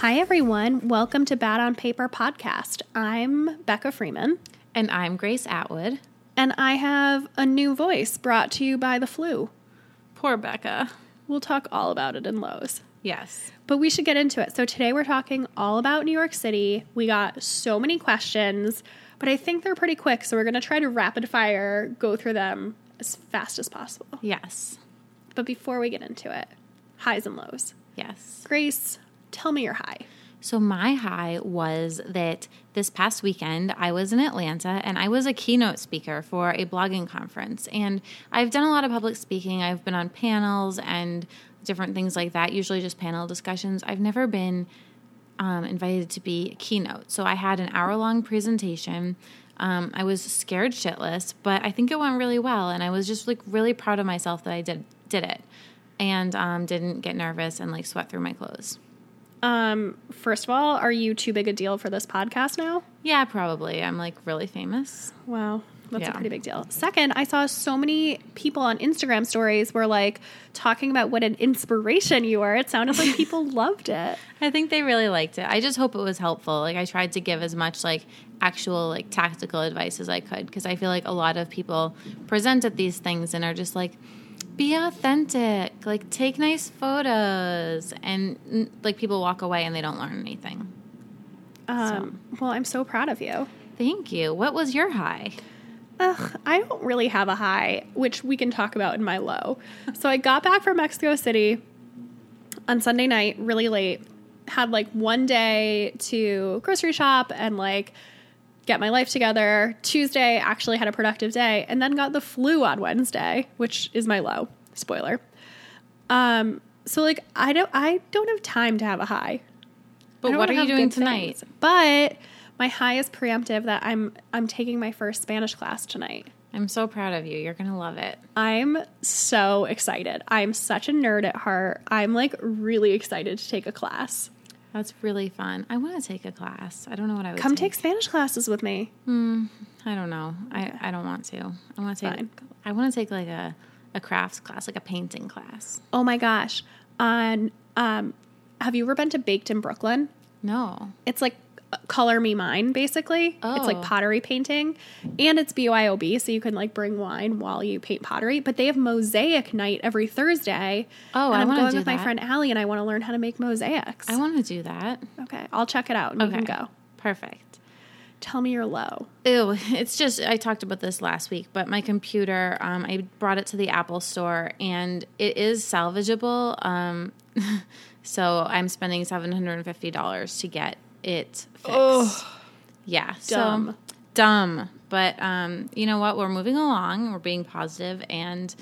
Hi, everyone. Welcome to Bad on Paper Podcast. I'm Becca Freeman. And I'm Grace Atwood. And I have a new voice brought to you by the flu. Poor Becca. We'll talk all about it in Lowe's. Yes. But we should get into it. So today we're talking all about New York City. We got so many questions, but I think they're pretty quick, so we're going to try to rapid fire go through them as fast as possible. Yes. But before we get into it, highs and lows. Yes. Grace, tell me your high. So my high was that this past weekend I was in Atlanta and I was a keynote speaker for a blogging conference. And I've done a lot of public speaking. I've been on panels and different things like that, usually just panel discussions. I've never been invited to be a keynote. So I had an hour-long presentation. I was scared shitless, but I think it went really well. And I was just like really proud of myself that I did it and didn't get nervous and like sweat through my clothes. First of all, are you too big a deal for this podcast now? Yeah, probably. I'm like really famous. Wow. That's a pretty big deal. Second, I saw so many people on Instagram stories were like talking about what an inspiration you were. It sounded like people loved it. I think they really liked it. I just hope it was helpful. Like I tried to give as much like actual like tactical advice as I could because I feel like a lot of people present at these things and are just like, be authentic, like take nice photos, and like people walk away and they don't learn anything. Well, I'm so proud of you. Thank you. What was your high? I don't really have a high, which we can talk about in my low. So I got back from Mexico City on Sunday night, really late, had like one day to grocery shop and like get my life together. Tuesday actually had a productive day and then got the flu on Wednesday, which is my low. Spoiler. So like I don't have time to have a high. But what are you doing tonight? But my high is preemptive that I'm taking my first Spanish class tonight. I'm so proud of you. You're going to love it. I'm so excited. I'm such a nerd at heart. I'm like really excited to take a class. That's really fun. I want to take a class. I don't know what I would Come take Spanish classes with me. I don't know. Okay. I don't want to. I want to take like a crafts class, like a painting class. Oh my gosh. Have you ever been to Baked in Brooklyn? No. It's like Color Me Mine, basically. Oh. It's like pottery painting, and it's BYOB, so you can like bring wine while you paint pottery. But they have mosaic night every Thursday. Oh, and I'm going with my friend Allie, and I want to learn how to make mosaics. I want to do that. Okay, I'll check it out, and we can go. Perfect. Tell me your low. Ew, it's just, I talked about this last week, but my computer, I brought it to the Apple store, and it is salvageable. So I'm spending $750 to get it fixed. Oh, yeah. Dumb. So, dumb. But you know what? We're moving along. We're being positive, and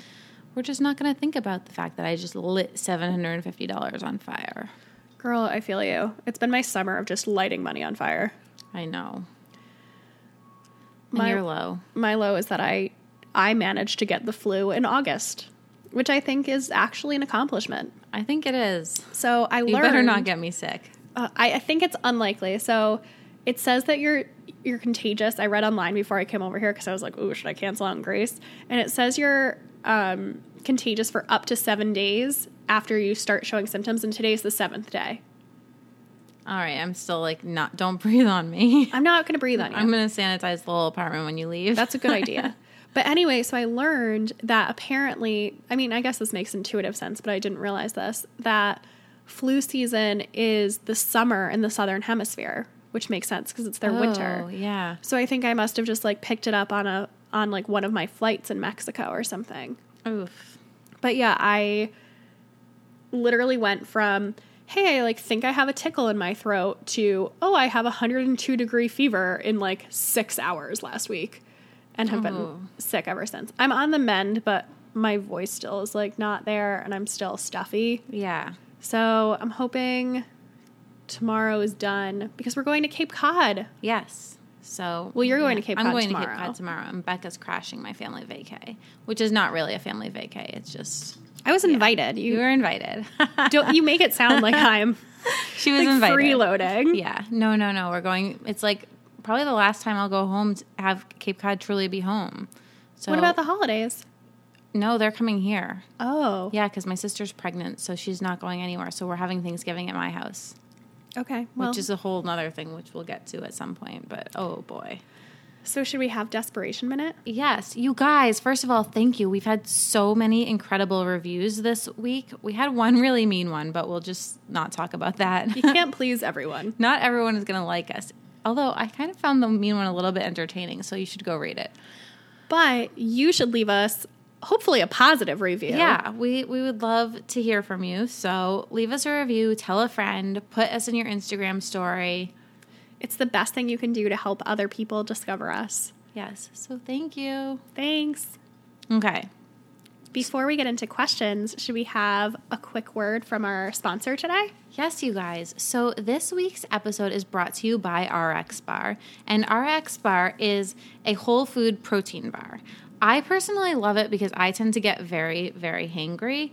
we're just not going to think about the fact that I just lit $750 on fire. Girl, I feel you. It's been my summer of just lighting money on fire. I know. And your low? My low is that I managed to get the flu in August, which I think is actually an accomplishment. I think it is. So I learned. You better not get me sick. I think it's unlikely. So it says that you're contagious. I read online before I came over here because I was like, ooh, should I cancel on Grace? And it says you're contagious for up to 7 days after you start showing symptoms. And today's the 7th day. All right. I'm still like, don't breathe on me. I'm not going to breathe on you. I'm going to sanitize the whole apartment when you leave. That's a good idea. But anyway, so I learned that apparently, I mean, I guess this makes intuitive sense, but I didn't realize this, that flu season is the summer in the southern hemisphere, which makes sense because it's their winter. Oh, yeah. So I think I must have just like picked it up on like one of my flights in Mexico or something. Oof. But yeah, I literally went from, hey, I like think I have a tickle in my throat to, oh, I have 102-degree fever in like 6 hours last week and have been sick ever since. I'm on the mend, but my voice still is like not there and I'm still stuffy. Yeah. So I'm hoping tomorrow is done because we're going to Cape Cod. Yes. So well, you're going to Cape Cod tomorrow. I'm going to Cape Cod tomorrow, and Becca's crashing my family vacay, which is not really a family vacay. It's just I was invited. You were invited. Don't you make it sound like I'm? She was like invited. Freeloading. Yeah. No. We're going. It's like probably the last time I'll go home to have Cape Cod truly be home. So what about the holidays? No, they're coming here. Oh. Yeah, because my sister's pregnant, so she's not going anywhere. So we're having Thanksgiving at my house. Okay. Well, which is a whole nother thing, which we'll get to at some point, but oh boy. So should we have Desperation Minute? Yes. You guys, first of all, thank you. We've had so many incredible reviews this week. We had one really mean one, but we'll just not talk about that. You can't please everyone. Not everyone is going to like us. Although I kind of found the mean one a little bit entertaining, so you should go read it. But you should leave us hopefully a positive review. Yeah, we would love to hear from you. So leave us a review, tell a friend, put us in your Instagram story. It's the best thing you can do to help other people discover us. Yes. So thank you. Thanks. Okay. Before we get into questions, should we have a quick word from our sponsor today? Yes, you guys. So this week's episode is brought to you by RX Bar. And RX Bar is a whole food protein bar. I personally love it because I tend to get very, very hangry.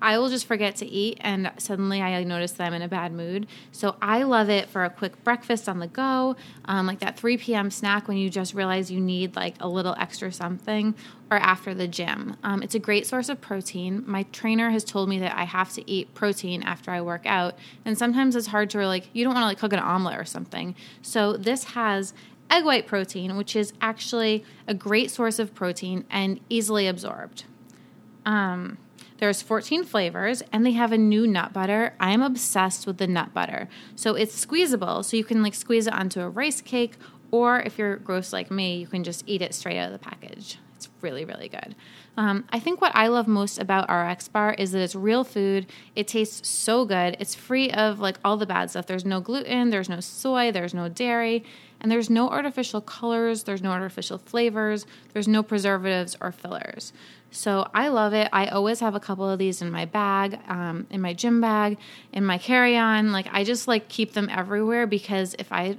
I will just forget to eat, and suddenly I notice that I'm in a bad mood. So I love it for a quick breakfast on the go, like that 3 p.m. snack when you just realize you need like a little extra something, or after the gym. It's a great source of protein. My trainer has told me that I have to eat protein after I work out, and sometimes it's hard to like, you don't want to like cook an omelet or something. So this has egg white protein, which is actually a great source of protein and easily absorbed. There's 14 flavors, and they have a new nut butter. I am obsessed with the nut butter. So it's squeezable, so you can like squeeze it onto a rice cake, or if you're gross like me, you can just eat it straight out of the package. It's really, really good. I think what I love most about RX Bar is that it's real food. It tastes so good. It's free of like all the bad stuff. There's no gluten, there's no soy, there's no dairy, and there's no artificial colors, there's no artificial flavors, there's no preservatives or fillers. So I love it. I always have a couple of these in my bag, in my gym bag, in my carry-on. Like I just like keep them everywhere because if I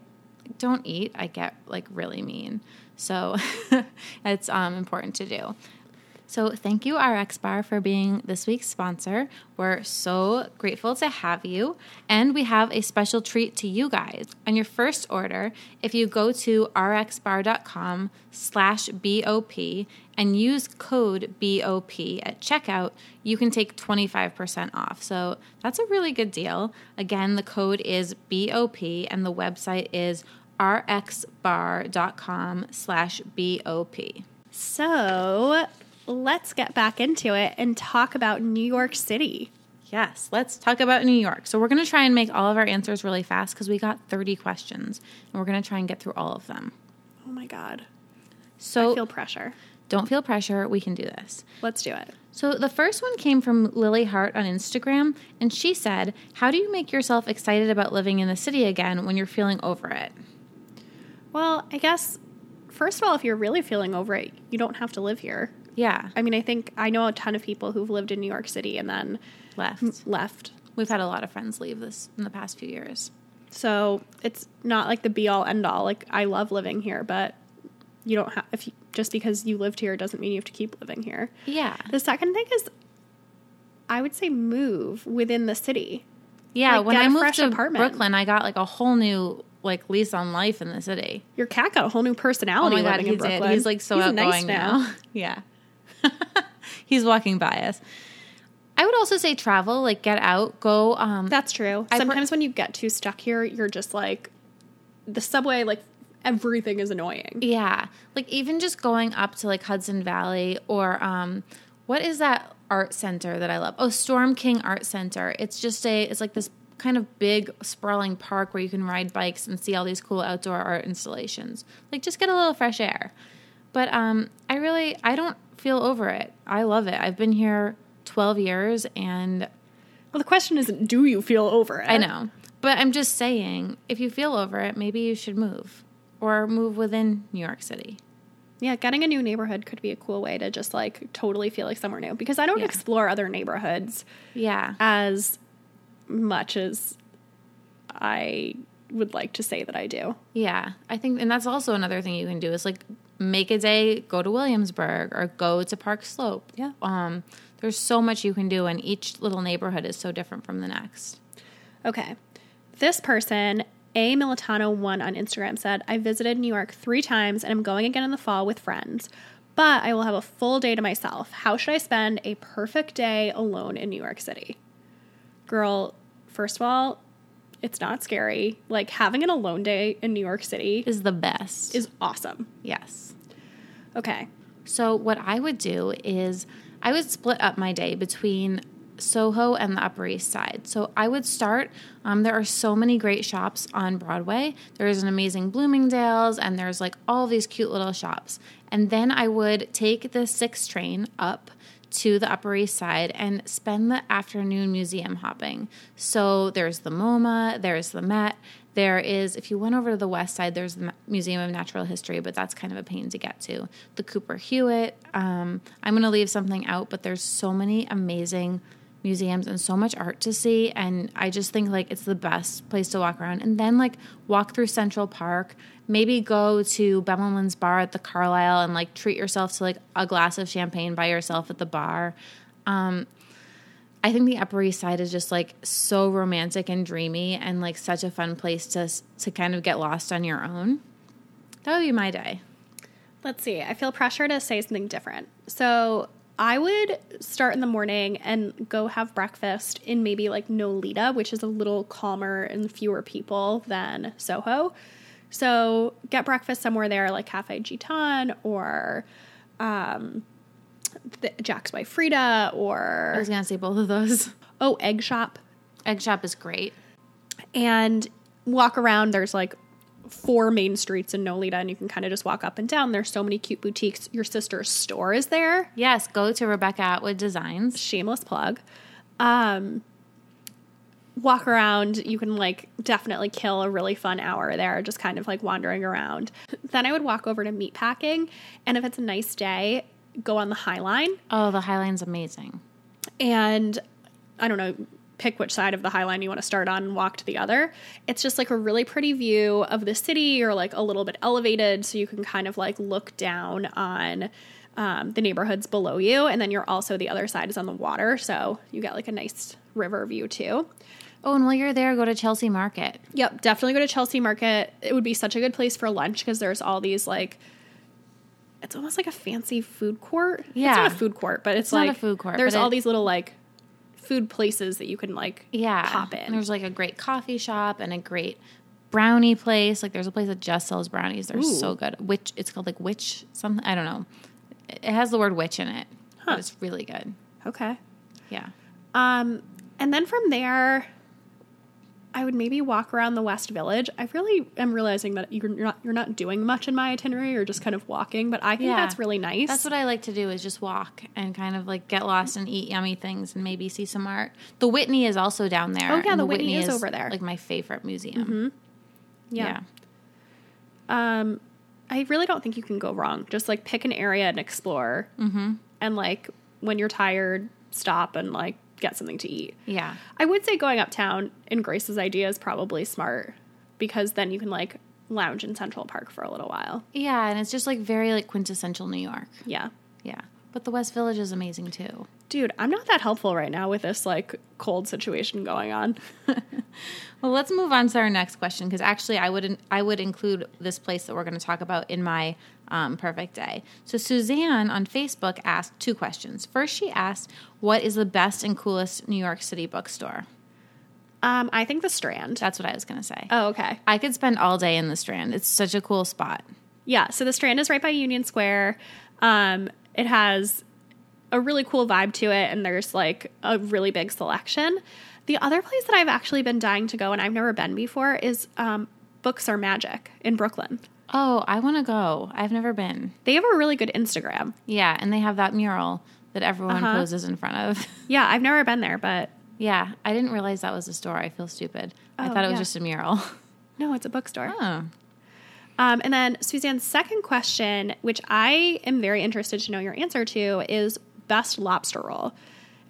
don't eat, I get like really mean. So it's important to do. So thank you, RX Bar, for being this week's sponsor. We're so grateful to have you. And we have a special treat to you guys. On your first order, if you go to rxbar.com/BOP and use code BOP at checkout, you can take 25% off. So that's a really good deal. Again, the code is BOP and the website is rxbar.com/BOP. So let's get back into it and talk about New York City. Yes, let's talk about New York. So we're going to try and make all of our answers really fast because we got 30 questions, and we're going to try and get through all of them. Oh, my God. So I feel pressure. Don't feel pressure. We can do this. Let's do it. So the first one came from Lily Hart on Instagram, and she said, how do you make yourself excited about living in the city again when you're feeling over it? Well, I guess, first of all, if you're really feeling over it, you don't have to live here. Yeah. I mean, I think I know a ton of people who've lived in New York City and then left. We've had a lot of friends leave this in the past few years. So it's not like the be all end all. Like I love living here, but you don't have, if you, just because you lived here doesn't mean you have to keep living here. Yeah. The second thing is I would say move within the city. Yeah. Like, when I moved to Brooklyn, I got like a whole new like lease on life in the city. Your cat got a whole new personality. Oh my God, he did. Brooklyn. He's like so he's outgoing nice now. Yeah. He's walking by us. I would also say travel, like get out, go. That's true. Sometimes when you get too stuck here, you're just like the subway, like everything is annoying. Yeah. Like even just going up to like Hudson Valley or what is that art center that I love? Oh, Storm King Art Center. It's just it's like this kind of big sprawling park where you can ride bikes and see all these cool outdoor art installations. Like just get a little fresh air. But I don't feel over it. I love it. I've been here 12 years and... Well, the question isn't, do you feel over it? I know. But I'm just saying, if you feel over it, maybe you should move. Or move within New York City. Yeah, getting a new neighborhood could be a cool way to just like totally feel like somewhere new. Because I don't explore other neighborhoods as much as I would like to say that I do. Yeah, I think, and that's also another thing you can do is like... Make a day, go to Williamsburg or go to Park Slope. Yeah. There's so much you can do, and each little neighborhood is so different from the next. Okay. This person, A. Militano1 on Instagram, said, I visited New York 3 times and I'm going again in the fall with friends, but I will have a full day to myself. How should I spend a perfect day alone in New York City? Girl, first of all, It's not scary. Like, having an alone day in New York City is the best. Is awesome. Yes. Okay. So what I would do is I would split up my day between Soho and the Upper East Side. So I would start, there are so many great shops on Broadway. There's an amazing Bloomingdale's, and there's like all these cute little shops. And then I would take the 6 train up to the Upper East Side and spend the afternoon museum hopping. So there's the MoMA, there's the Met, there is, if you went over to the West Side, there's the Museum of Natural History, but that's kind of a pain to get to. The Cooper Hewitt, I'm going to leave something out, but there's so many amazing museums and so much art to see, and I just think like it's the best place to walk around, and then like walk through Central Park, maybe go to Bemelmans Bar at the Carlyle and like treat yourself to like a glass of champagne by yourself at the bar. I think the Upper East Side is just like so romantic and dreamy and like such a fun place to kind of get lost on your own. That would be my day. Let's see. I feel pressure to say something different. So I would start in the morning and go have breakfast in maybe like Nolita, which is a little calmer and fewer people than Soho. So get breakfast somewhere there, like Cafe Giton or Jack's by Frida, or... I was going to say both of those. Oh, Egg Shop. Egg Shop is great. And walk around. There's like 4 main streets in Nolita, and you can kind of just walk up and down. There's so many cute boutiques. Your sister's store is there. Yes, go to Rebecca Atwood Designs. Shameless plug. Walk around. You can like definitely kill a really fun hour there, just kind of like wandering around. Then I would walk over to Meatpacking, and if it's a nice day, go on the High Line. Oh, the High Line's amazing. And I don't know, pick which side of the High Line you want to start on and walk to the other. It's just like a really pretty view of the city, or like a little bit elevated, so you can kind of like look down on the neighborhoods below you. And then you're also, the other side is on the water, so you get like a nice river view too. Oh, and while you're there, go to Chelsea Market. Yep, definitely go to Chelsea Market. It would be such a good place for lunch because there's all these like, it's almost like a fancy food court. Yeah. It's not a food court, but it's like, not a food court, there's all these little like food places that you can like pop in. And there's like a great coffee shop and a great brownie place. Like there's a place that just sells brownies. They're so good. Which it's called like Witch something. I don't know. It has the word witch in it. Huh. But it's really good. Okay. Yeah. And then from there, I would maybe walk around the West Village. I really am realizing that you're not doing much in my itinerary. You're just kind of walking, but I think that's really nice. That's what I like to do, is just walk and kind of like get lost and eat yummy things and maybe see some art. The Whitney is also down there. Oh yeah, the Whitney is over there. Like my favorite museum. Mm-hmm. Yeah. I really don't think you can go wrong. Just like pick an area and explore, and like when you're tired, stop and like get something to eat. Yeah. I would say going uptown in Grace's idea is probably smart, because then you can like lounge in Central Park for a little while. Yeah. And it's just like very like quintessential New York. Yeah. Yeah. But the West Village is amazing too. Dude, I'm not that helpful right now with this like cold situation going on. Well, let's move on to our next question, because actually I would include this place that we're going to talk about in my perfect day. So Suzanne on Facebook asked 2 questions. First, she asked, what is the best and coolest New York City bookstore? I think the Strand. That's what I was going to say. Oh, okay. I could spend all day in the Strand. It's such a cool spot. Yeah, so the Strand is right by Union Square. It has a really cool vibe to it, and there's like a really big selection. The other place that I've actually been dying to go, and I've never been before, is Books Are Magic in Brooklyn. Oh, I want to go. I've never been. They have a really good Instagram. Yeah, and they have that mural that everyone poses in front of. Yeah, I've never been there, but... Yeah, I didn't realize that was a store. I feel stupid. Oh, I thought it was just a mural. No, it's a bookstore. Oh. And then Suzanne's second question, which I am very interested to know your answer to, is best lobster roll.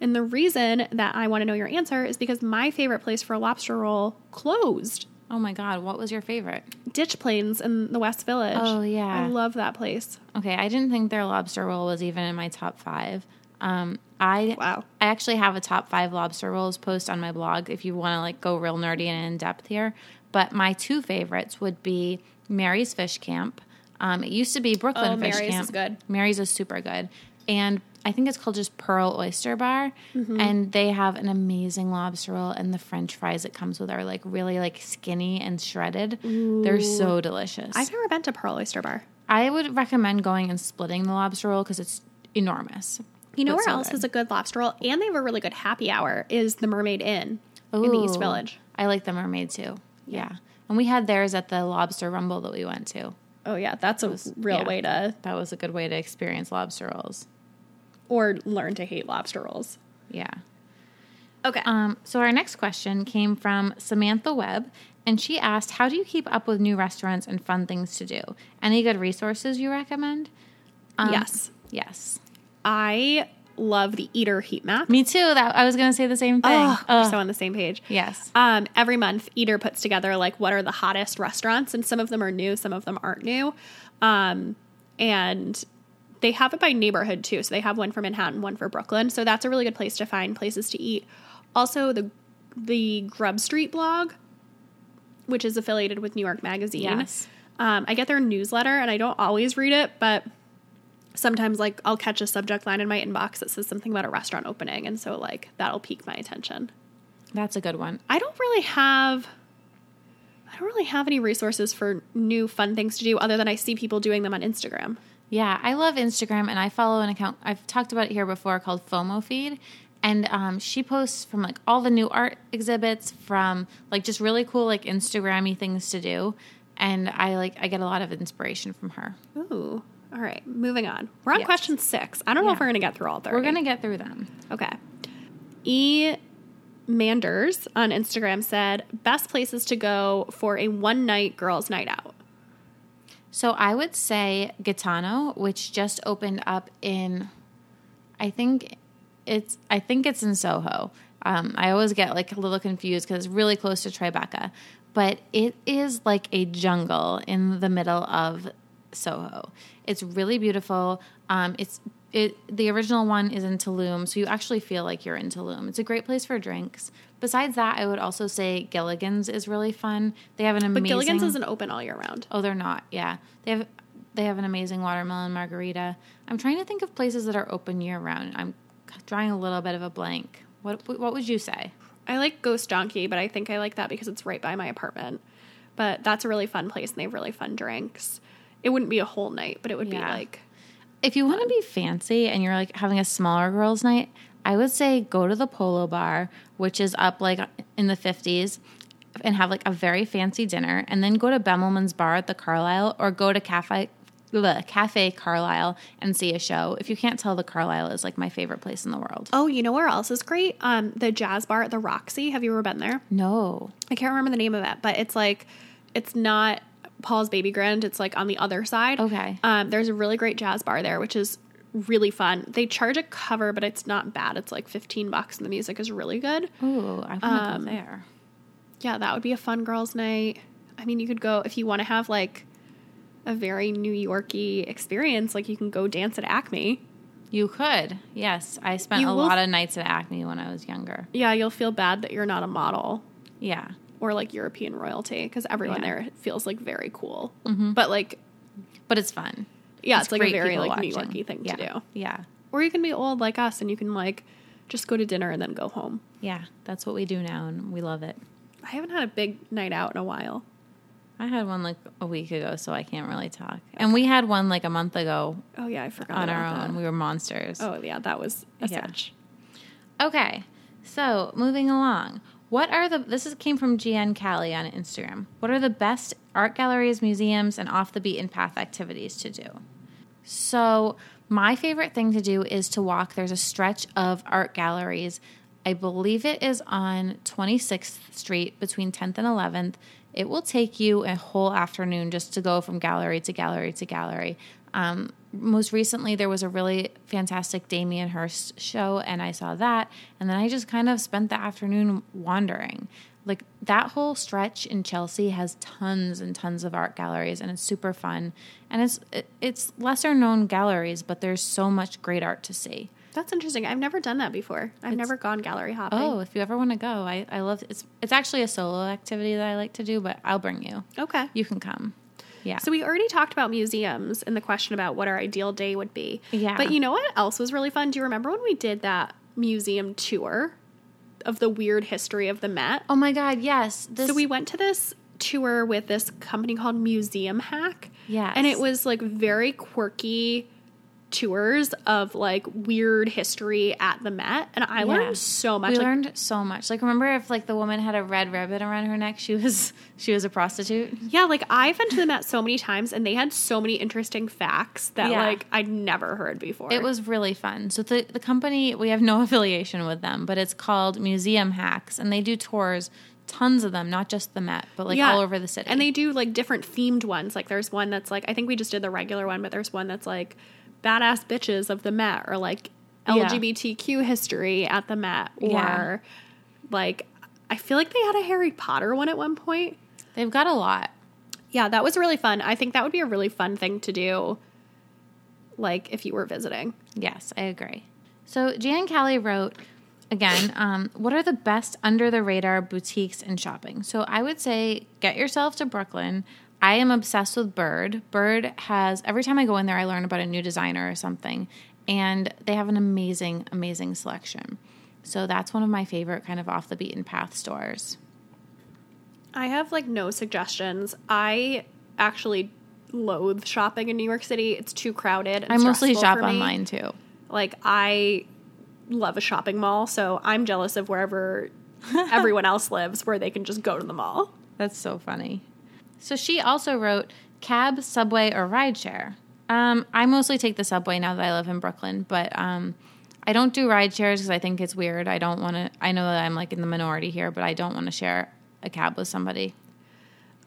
And the reason that I want to know your answer is because my favorite place for a lobster roll closed. Oh my God, what was your favorite? Ditch Plains in the West Village. Oh yeah. I love that place. Okay, I didn't think their lobster roll was even in my top 5. I actually have a top 5 lobster rolls post on my blog if you want to like go real nerdy and in depth here. But my 2 favorites would be Mary's Fish Camp. It used to be Brooklyn Fish Camp. Mary's is good. Mary's is super good. And I think it's called just Pearl Oyster Bar, mm-hmm. and they have an amazing lobster roll, and the French fries it comes with are like really like skinny and shredded. Ooh. They're so delicious. I've never been to Pearl Oyster Bar. I would recommend going and splitting the lobster roll because it's enormous. You know where so else good. Is a good lobster roll, and they have a really good happy hour, is the Mermaid Inn in the East Village. I like the Mermaid too. Yeah. And we had theirs at the Lobster Rumble that we went to. Oh, yeah. That's way to... That was a good way to experience lobster rolls. Or learn to hate lobster rolls. Yeah. Okay. So our next question came from Samantha Webb, and she asked, how do you keep up with new restaurants and fun things to do? Any good resources you recommend? Yes. I love the Eater heat map. Me too. I was going to say the same thing. We're so on the same page. Yes. Every month, Eater puts together like what are the hottest restaurants, and some of them are new, some of them aren't new. And they have it by neighborhood too. So they have one for Manhattan, one for Brooklyn. So that's a really good place to find places to eat. Also, the Grub Street blog, which is affiliated with New York Magazine. Yes. I get their newsletter, and I don't always read it, but sometimes, like, I'll catch a subject line in my inbox that says something about a restaurant opening, and so, like, that'll pique my attention. That's a good one. I don't really have any resources for new fun things to do other than I see people doing them on Instagram. Yeah, I love Instagram, and I follow an account, I've talked about it here before, called FOMO Feed, and she posts from, like, all the new art exhibits, from, like, just really cool, like, Instagram-y things to do, and I get a lot of inspiration from her. Ooh. All right, moving on. We're on question 6. I don't know if we're going to get through all 30. We're going to get through them. Okay. E. Manders on Instagram said, best places to go for a one-night girls' night out. So I would say Gitano, which just opened up in, I think it's in Soho. I always get like a little confused because it's really close to Tribeca. But it is like a jungle in the middle of Soho. It's really beautiful. The original one is in Tulum, so you actually feel like you're in Tulum. It's a great place for drinks. Besides that, I would also say Gilligan's is really fun. They have an amazing... But Gilligan's isn't open all year round. Oh, they're not. Yeah. They have an amazing watermelon margarita. I'm trying to think of places that are open year round. I'm drawing a little bit of a blank. What would you say? I like Ghost Donkey, but I think I like that because it's right by my apartment. But that's a really fun place, and they have really fun drinks. It wouldn't be a whole night, but it would be like... If you want to be fancy and you're like having a smaller girls' night, I would say go to the Polo Bar, which is up like in the 50s, and have like a very fancy dinner, and then go to Bemelmans Bar at the Carlyle, or go to Cafe Carlyle and see a show. If you can't tell, the Carlyle is like my favorite place in the world. Oh, you know where else is great? The Jazz Bar at the Roxy. Have you ever been there? No. I can't remember the name of it, but it's like, it's not... Paul's Baby Grand. It's like on the other side. Okay. There's a really great jazz bar there, which is really fun. They charge a cover, but it's not bad. It's like $15, and the music is really good. Ooh, I want to go there. Yeah, that would be a fun girls' night. I mean, you could go if you want to have like a very New York-y experience. Like you can go dance at Acme. You could. Yes, I spent a lot of nights at Acme when I was younger. Yeah, you'll feel bad that you're not a model. Yeah. Or, like, European royalty, because everyone there feels, like, very cool. Mm-hmm. But, like... But it's fun. Yeah, it's like, a very, like, watching. New York-y thing to do. Yeah. Or you can be old like us, and you can, like, just go to dinner and then go home. Yeah, that's what we do now, and we love it. I haven't had a big night out in a while. I had one, like, a week ago, so I can't really talk. Okay. And we had one, like, a month ago. Oh, yeah, I forgot on our own. That. We were monsters. Oh, yeah, that was a sketch. Okay, so, moving along... This came from GN Callie on Instagram. What are the best art galleries, museums, and off-the-beaten-path activities to do? So my favorite thing to do is to walk. There's a stretch of art galleries. I believe it is on 26th Street between 10th and 11th. It will take you a whole afternoon just to go from gallery to gallery to gallery. Most recently, there was a really fantastic Damien Hirst show, and I saw that. And then I just kind of spent the afternoon wandering. Like, that whole stretch in Chelsea has tons and tons of art galleries, and it's super fun. And it's lesser-known galleries, but there's so much great art to see. That's interesting. I've never done that before. I've never gone gallery hopping. Oh, if you ever want to go. I love it. It's actually a solo activity that I like to do, but I'll bring you. Okay. You can come. Yeah. So we already talked about museums and the question about what our ideal day would be. Yeah. But you know what else was really fun? Do you remember when we did that museum tour of the weird history of the Met? Oh my God, yes. So we went to this tour with this company called Museum Hack. Yes. And it was like very quirky tours of like weird history at the Met, and I learned so much. We learned so much. Like, remember if like the woman had a red ribbon around her neck, she was a prostitute? Yeah, like I've been to the Met so many times, and they had so many interesting facts that like I'd never heard before. It was really fun. So the company, we have no affiliation with them, but it's called Museum Hacks, and they do tours. Tons of them, not just the Met, but like all over the city. And they do like different themed ones. Like there's one that's like, I think we just did the regular one, but there's one that's like badass bitches of the Met, or like LGBTQ history at the Met, or like, I feel like they had a Harry Potter one at one point. They've got a lot. Yeah, that was really fun. I think that would be a really fun thing to do, like if you were visiting. Yes, I agree. So Jan Kelly wrote, again, what are the best under-the-radar boutiques and shopping? So I would say get yourself to Brooklyn. I am obsessed with Bird. Bird has, every time I go in there, I learn about a new designer or something. And they have an amazing, amazing selection. So that's one of my favorite kind of off-the-beaten-path stores. I have, like, no suggestions. I actually loathe shopping in New York City. It's too crowded and stressful for me. I mostly shop online, too. Like, I love a shopping mall, so I'm jealous of wherever everyone else lives where they can just go to the mall. That's so funny. So she also wrote cab, subway, or rideshare. I mostly take the subway now that I live in Brooklyn, but I don't do rideshares because I think it's weird. I don't want to. I know that I'm like in the minority here, but I don't want to share a cab with somebody.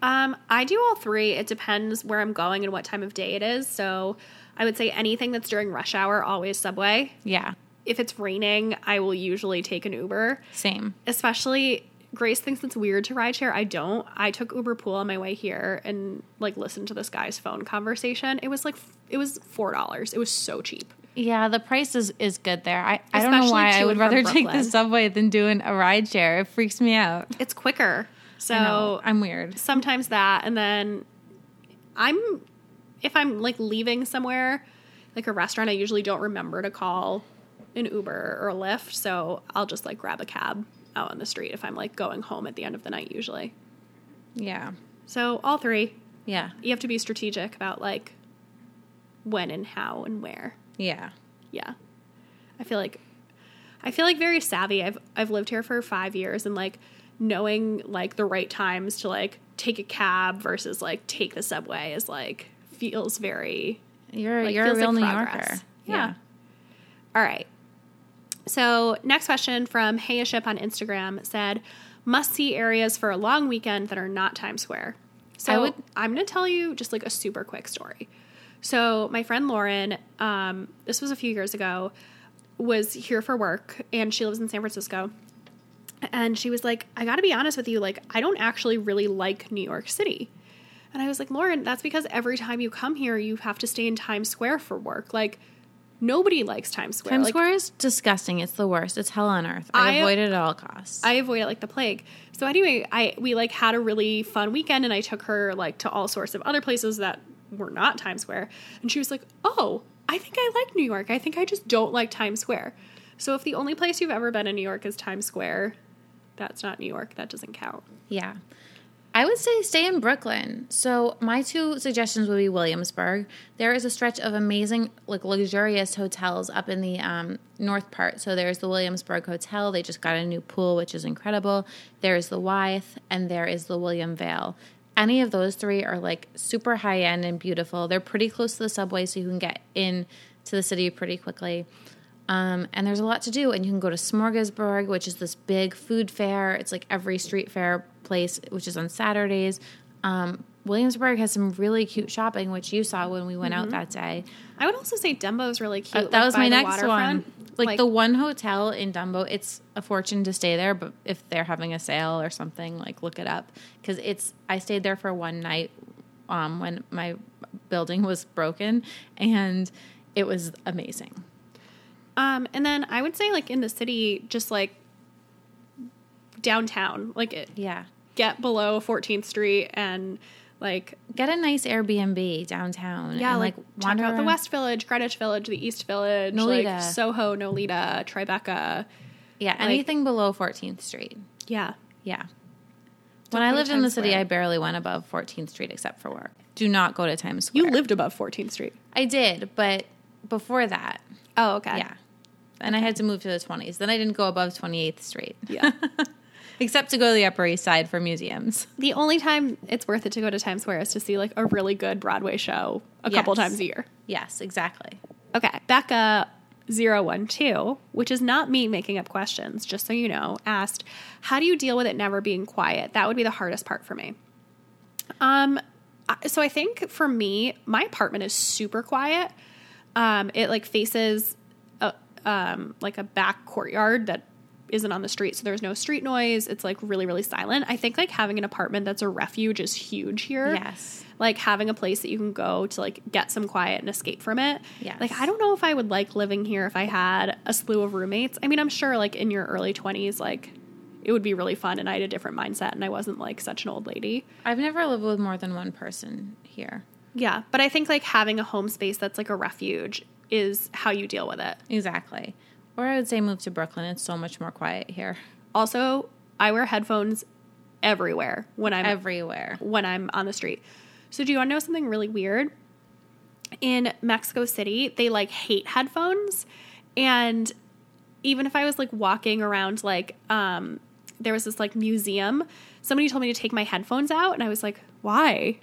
I do all three. It depends where I'm going and what time of day it is. So I would say anything that's during rush hour, always subway. Yeah. If it's raining, I will usually take an Uber. Same. Especially, Grace thinks it's weird to rideshare. I don't. I took Uber Pool on my way here and, like, listened to this guy's phone conversation. It was, like, it was $4. It was so cheap. Yeah, the price is good there. I don't know why I would rather take the subway than doing a rideshare. It freaks me out. It's quicker. So I know. I'm weird. Sometimes that. And then if I'm, like, leaving somewhere, like a restaurant, I usually don't remember to call an Uber or a Lyft, so I'll just, like, grab a cab out on the street if I'm, like, going home at the end of the night usually. Yeah. So all three. Yeah. You have to be strategic about, like, when and how and where. Yeah. Yeah. I feel like very savvy. I've lived here for 5 years, and, like, knowing, like, the right times to, like, take a cab versus, like, take the subway is, like, feels very... You're a real New Yorker. Yeah. All right. So next question from Hayaship on Instagram said, must-see areas for a long weekend that are not Times Square. So I'm going to tell you just like a super quick story. So my friend Lauren, this was a few years ago, was here for work, and she lives in San Francisco. And she was like, I got to be honest with you, like, I don't actually really like New York City. And I was like, Lauren, that's because every time you come here, you have to stay in Times Square for work. Like, nobody likes Times Square. Times Square is disgusting. It's the worst. It's hell on earth. I avoid it at all costs. I avoid it like the plague. So anyway, we like had a really fun weekend, and I took her like to all sorts of other places that were not Times Square. And she was like, oh, I think I like New York. I think I just don't like Times Square. So if the only place you've ever been in New York is Times Square, that's not New York. That doesn't count. Yeah. I would say stay in Brooklyn. So my two suggestions would be Williamsburg. There is a stretch of amazing, like, luxurious hotels up in the north part. So there's the Williamsburg Hotel. They just got a new pool, which is incredible. There is the Wythe, and there is the William Vale. Any of those three are, like, super high-end and beautiful. They're pretty close to the subway, so you can get in to the city pretty quickly. And there's a lot to do, and you can go to Smorgasburg, which is this big food fair. It's like every street fair place, which is on Saturdays. Williamsburg has some really cute shopping, which you saw when we went out that day. I would also say Dumbo is really cute. That was my next one. Like the one hotel in Dumbo, it's a fortune to stay there, but if they're having a sale or something, like, look it up. Because I stayed there for one night when my building was broken, and it was amazing. And then I would say, like, in the city, just, like, downtown, like, get below 14th Street and, Like, get a nice Airbnb downtown. Yeah, and, like wander out the West Village, Greenwich Village, the East Village, Nolita. Like Soho, Nolita, Tribeca. Yeah, anything below 14th Street. Yeah. Yeah. When I lived in the city, I barely went above 14th Street except for work. Do not go to Times Square. You lived above 14th Street. I did, but before that. Oh, okay. Yeah. And I had to move to the 20s. Then I didn't go above 28th Street. Yeah. Except to go to the Upper East Side for museums. The only time it's worth it to go to Times Square is to see, like, a really good Broadway show a couple times a year. Yes, exactly. Okay. Becca 012, which is not me making up questions, just so you know, asked, how do you deal with it never being quiet? That would be the hardest part for me. So I think for me, my apartment is super quiet. It, like, faces a back courtyard that isn't on the street, so there's no street noise. It's, like, really, really silent. I think, like, having an apartment that's a refuge is huge here. Yes. Like, having a place that you can go to, like, get some quiet and escape from it. Yes. Like, I don't know if I would like living here if I had a slew of roommates. I mean, I'm sure, like, in your early 20s, like, it would be really fun, and I had a different mindset, and I wasn't, like, such an old lady. I've never lived with more than one person here. Yeah, but I think, like, having a home space that's, like, a refuge is how you deal with it. Exactly. Or I would say move to Brooklyn. It's so much more quiet here. Also, I wear headphones everywhere when I'm on the street. So do you want to know something really weird? In Mexico City, they, like, hate headphones. And even if I was, like, walking around, like, there was this, like, museum. Somebody told me to take my headphones out, and I was like, why?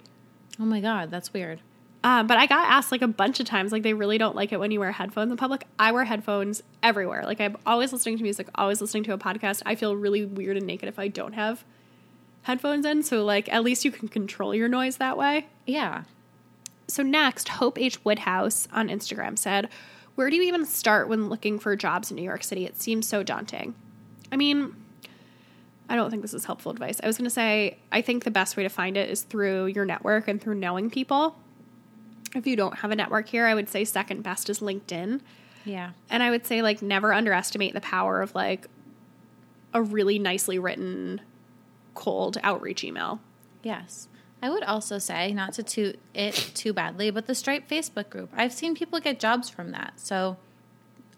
Oh, my God. That's weird. But I got asked, like, a bunch of times, like, they really don't like it when you wear headphones in public. I wear headphones everywhere. Like, I'm always listening to music, always listening to a podcast. I feel really weird and naked if I don't have headphones in. So, like, at least you can control your noise that way. Yeah. So next, Hope H. Woodhouse on Instagram said, where do you even start when looking for jobs in New York City? It seems so daunting. I mean, I don't think this is helpful advice. I was going to say, I think the best way to find it is through your network and through knowing people. If you don't have a network here, I would say second best is LinkedIn. Yeah. And I would say, like, never underestimate the power of, like, a really nicely written cold outreach email. Yes. I would also say, not to toot it too badly, but the Stripe Facebook group. I've seen people get jobs from that. So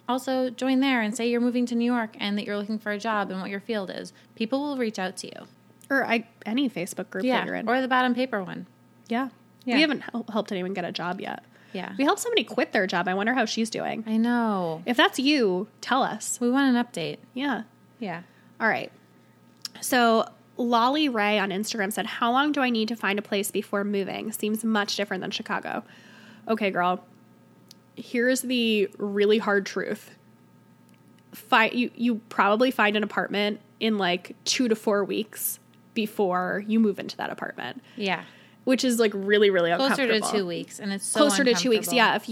also join there and say you're moving to New York and that you're looking for a job and what your field is. People will reach out to you. Or any Facebook group that you're in. Or the Bad on Paper one. Yeah. Yeah. We haven't helped anyone get a job yet. Yeah. We helped somebody quit their job. I wonder how she's doing. I know. If that's you, tell us. We want an update. Yeah. Yeah. All right. So Lolly Ray on Instagram said, how long do I need to find a place before moving? Seems much different than Chicago. Okay, girl. Here's the really hard truth. You probably find an apartment in, like, 2 to 4 weeks before you move into that apartment. Yeah. Which is, like, really, really uncomfortable. Closer to 2 weeks, and it's so closer to 2 weeks, yeah. If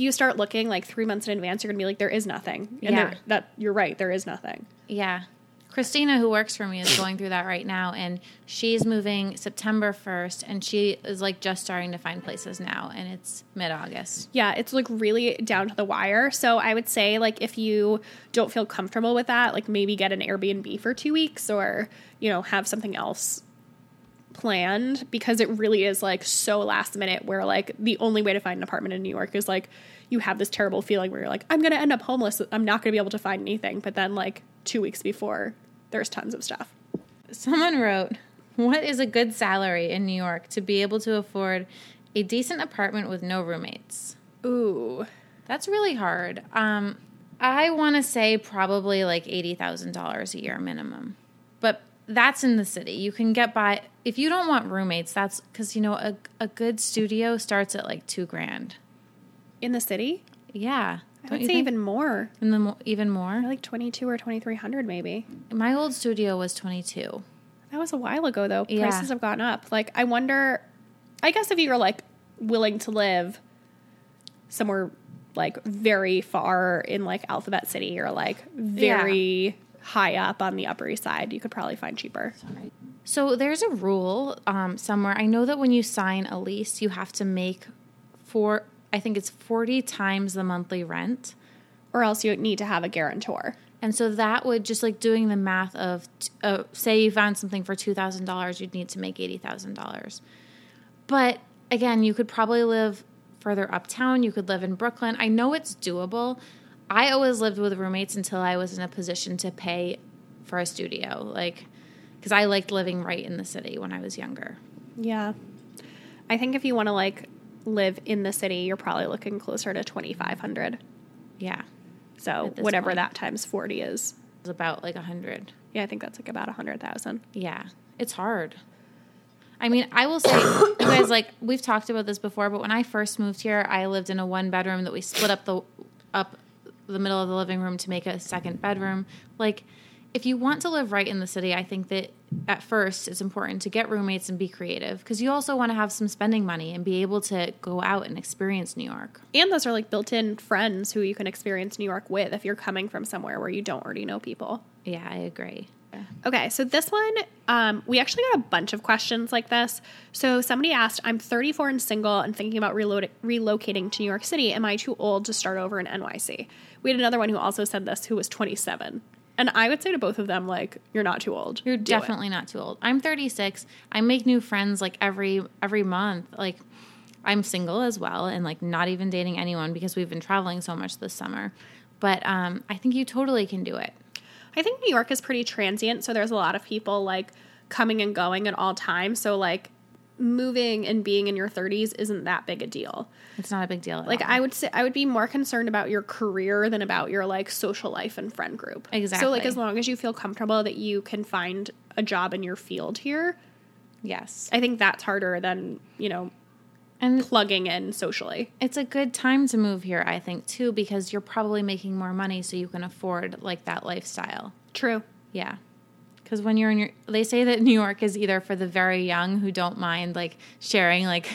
you start looking, like, 3 months in advance, you're going to be like, there is nothing. And you're right, there is nothing. Yeah. Christina, who works for me, is going through that right now, and she's moving September 1st, and she is, like, just starting to find places now, and it's mid-August. Yeah, it's, like, really down to the wire. So I would say, like, if you don't feel comfortable with that, like, maybe get an Airbnb for 2 weeks or, you know, have something else planned, because it really is, like, so last minute, where, like, the only way to find an apartment in New York is, like, you have this terrible feeling where you're like, I'm going to end up homeless. I'm not going to be able to find anything. But then, like, 2 weeks before, there's tons of stuff. Someone wrote, what is a good salary in New York to be able to afford a decent apartment with no roommates? Ooh, that's really hard. I want to say probably like $80,000 a year minimum, but that's in the city. You can get by. If you don't want roommates, that's because, you know, a good studio starts at like $2,000. In the city? Yeah. I would say even more. Even more? Like $2,200 or $2,300 maybe. My old studio was $2,200. That was a while ago though. Yeah. Prices have gone up. Like, I wonder, I guess if you were like willing to live somewhere like very far in like Alphabet City or like very high up on the Upper East Side, you could probably find cheaper. Sorry. So there's a rule somewhere. I know that when you sign a lease, you have to make 40 times the monthly rent. Or else you need to have a guarantor. And so that would just like doing the math of, say you found something for $2,000, you'd need to make $80,000. But again, you could probably live further uptown. You could live in Brooklyn. I know it's doable. I always lived with roommates until I was in a position to pay for a studio, like, because I liked living right in the city when I was younger. Yeah. I think if you want to, like, live in the city, you're probably looking closer to $2,500. Yeah. So whatever point. That times 40 is. It's about, like, 100. Yeah, I think that's, like, about 100,000. Yeah. It's hard. I mean, I will say, you guys, like, we've talked about this before, but when I first moved here, I lived in a one-bedroom that we split up the middle of the living room to make a second bedroom. Like, if you want to live right in the city, I think that at first it's important to get roommates and be creative, because you also want to have some spending money and be able to go out and experience New York. And those are, like, built-in friends who you can experience New York with if you're coming from somewhere where you don't already know people. Yeah, I agree. Okay, so this one, we actually got a bunch of questions like this. So somebody asked, I'm 34 and single and thinking about relocating to New York City. Am I too old to start over in NYC? We had another one who also said this, who was 27. And I would say to both of them, like, you're not too old. You're definitely not too old. I'm 36. I make new friends, like, every month. Like, I'm single as well and, like, not even dating anyone because we've been traveling so much this summer. But I think you totally can do it. I think New York is pretty transient, so there's a lot of people, like, coming and going at all times. So, like, moving and being in your 30s isn't that big a deal. It's not a big deal at all. I would say I would be more concerned about your career than about your, like, social life and friend group. Exactly. So, like, as long as you feel comfortable that you can find a job in your field here. Yes. I think that's harder than, you know, and plugging in socially. It's a good time to move here, I think, too, because you're probably making more money so you can afford, like, that lifestyle. True. Yeah. Because when you're in your... They say that New York is either for the very young who don't mind, like, sharing, like,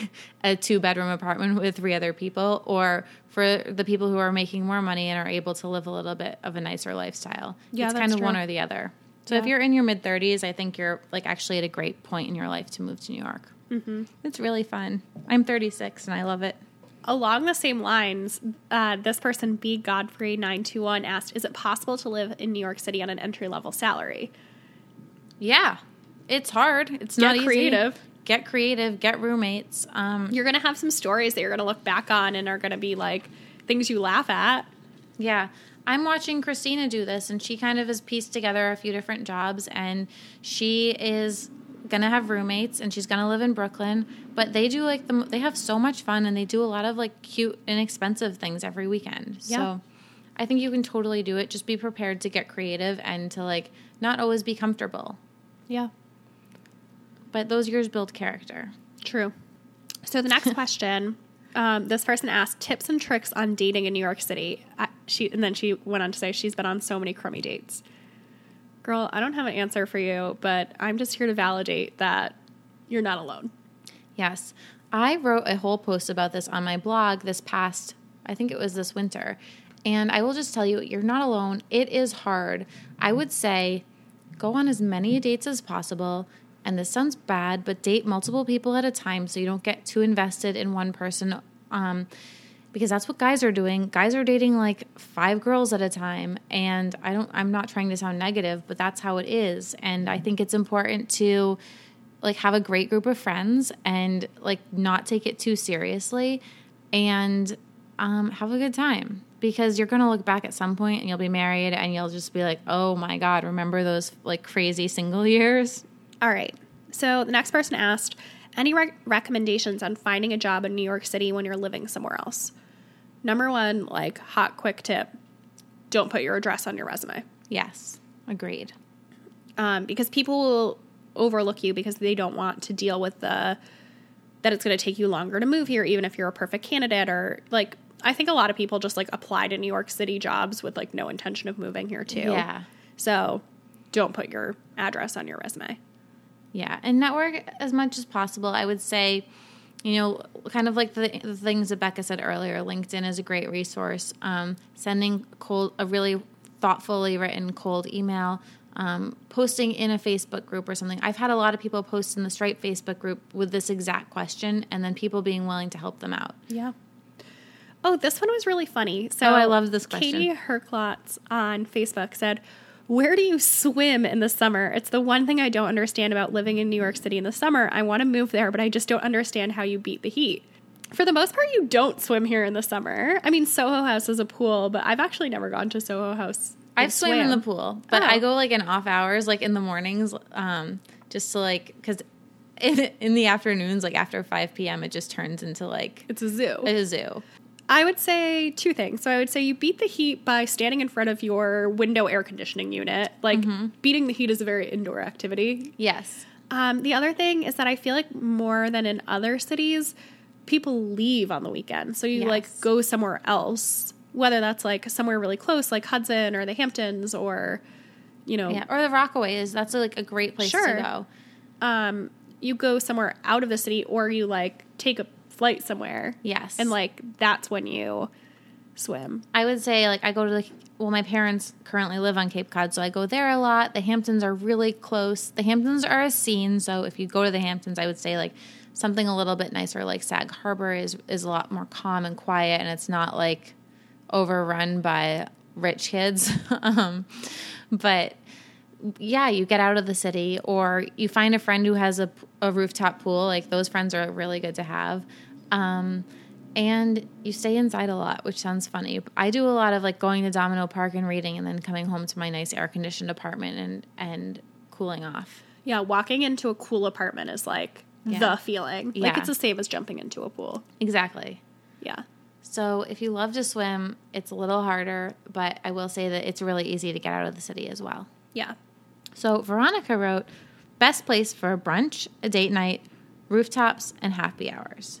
a two-bedroom apartment with three other people, or for the people who are making more money and are able to live a little bit of a nicer lifestyle. Yeah, it's that's kind of true. One or the other. So yeah. If you're in your mid-30s, I think you're, like, actually at a great point in your life to move to New York. Mm-hmm. It's really fun. I'm 36 and I love it. Along the same lines, this person, B. Godfrey 921, asked, is it possible to live in New York City on an entry-level salary? Yeah. It's hard. It's not easy. Get creative. Get roommates. You're going to have some stories that you're going to look back on and are going to be, like, things you laugh at. Yeah. I'm watching Christina do this, and she kind of has pieced together a few different jobs, and she is gonna have roommates and she's gonna live in Brooklyn, but they do, like, they have so much fun and they do a lot of, like, cute, inexpensive things every weekend. Yeah. So I think you can totally do it. Just be prepared to get creative and to, like, not always be comfortable. Yeah. But those years build character. True. So the next question, this person asked, tips and tricks on dating in New York City. She went on to say she's been on so many crummy dates. Girl, I don't have an answer for you, but I'm just here to validate that you're not alone. Yes. I wrote a whole post about this on my blog I think it was this winter. And I will just tell you, you're not alone. It is hard. I would say go on as many dates as possible. And this sounds bad, but date multiple people at a time so you don't get too invested in one person. Because that's what guys are doing. Guys are dating, like, 5 girls at a time. And I'm not trying to sound negative, but that's how it is. And I think it's important to, like, have a great group of friends and, like, not take it too seriously and have a good time, because you're going to look back at some point and you'll be married and you'll just be like, oh my God, remember those, like, crazy single years? All right. So the next person asked, any recommendations on finding a job in New York City when you're living somewhere else? Number one, like, hot, quick tip, don't put your address on your resume. Yes, agreed. Because people will overlook you because they don't want to deal with that it's going to take you longer to move here, even if you're a perfect candidate. Or, like, I think a lot of people just, like, apply to New York City jobs with, like, no intention of moving here too. Yeah. So don't put your address on your resume. Yeah. And network as much as possible. I would say, you know, kind of like the things that Becca said earlier, LinkedIn is a great resource. Sending a really thoughtfully written cold email, posting in a Facebook group or something. I've had a lot of people post in the Stripe Facebook group with this exact question, and then people being willing to help them out. Yeah. Oh, this one was really funny. So I love this question. Katie Herklotz on Facebook said, Where do you swim in the summer? It's the one thing I don't understand about living in New York City in the summer. I want to move there, but I just don't understand how you beat the heat. For the most part, you don't swim here in the summer. I mean, Soho House is a pool, but I've actually never gone to Soho House. I've swam in the pool, but I go like in off hours, like in the mornings, just to like, because in the afternoons, like after 5 p.m., it just turns into like... It's a zoo. It's a zoo. I would say two things. So I would say you beat the heat by standing in front of your window air conditioning unit. Like, beating the heat is a very indoor activity. Yes. The other thing is that I feel like more than in other cities, people leave on the weekend. So you, like, go somewhere else, whether that's, like, somewhere really close, like Hudson or the Hamptons or, you know. Yeah, or the Rockaways. That's, like, a great place to go. You go somewhere out of the city or you, like, take a flight somewhere. Yes. And, like, that's when you swim. I would say, like, I go to, like, well, my parents currently live on Cape Cod, so I go there a lot. The Hamptons are really close. The Hamptons are a scene, so if you go to the Hamptons, I would say, like, something a little bit nicer, like Sag Harbor is a lot more calm and quiet, and it's not, like, overrun by rich kids. But... yeah, you get out of the city or you find a friend who has a rooftop pool. Like, those friends are really good to have. And you stay inside a lot, which sounds funny. I do a lot of, like, going to Domino Park and reading and then coming home to my nice air-conditioned apartment and cooling off. Yeah, walking into a cool apartment is, like, the feeling. Yeah. Like, it's the same as jumping into a pool. Exactly. Yeah. So if you love to swim, it's a little harder, but I will say that it's really easy to get out of the city as well. Yeah. So Veronica wrote, best place for a brunch, a date night, rooftops, and happy hours.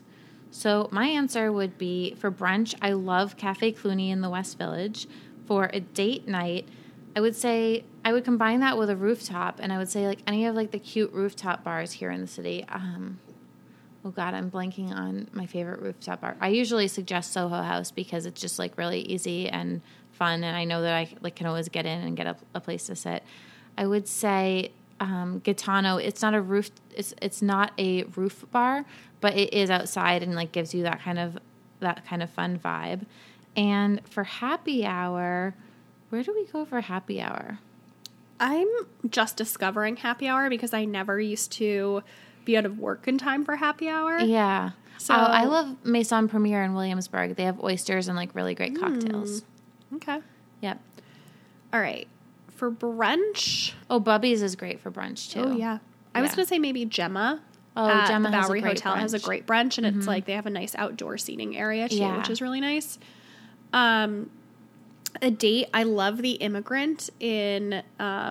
So my answer would be, for brunch, I love Cafe Cluny in the West Village. For a date night, I would say I would combine that with a rooftop, and I would say, like, any of, like, the cute rooftop bars here in the city. Oh, God, I'm blanking on my favorite rooftop bar. I usually suggest Soho House because it's just, like, really easy and fun, and I know that I, like, can always get in and get a place to sit. I would say Gitano. It's not a roof bar, but it is outside and, like, gives you that kind of fun vibe. And for happy hour, where do we go for happy hour? I'm just discovering happy hour because I never used to be out of work in time for happy hour. Yeah. So I love Maison Premiere in Williamsburg. They have oysters and, like, really great cocktails. Okay. Yep. All right. For brunch. Oh, Bubby's is great for brunch, too. Oh, yeah. I was going to say maybe Gemma. Oh, Gemma has a great brunch. The Bowery Hotel has a great brunch, and it's, like, they have a nice outdoor seating area, too, which is really nice. A date. I love The Immigrant in the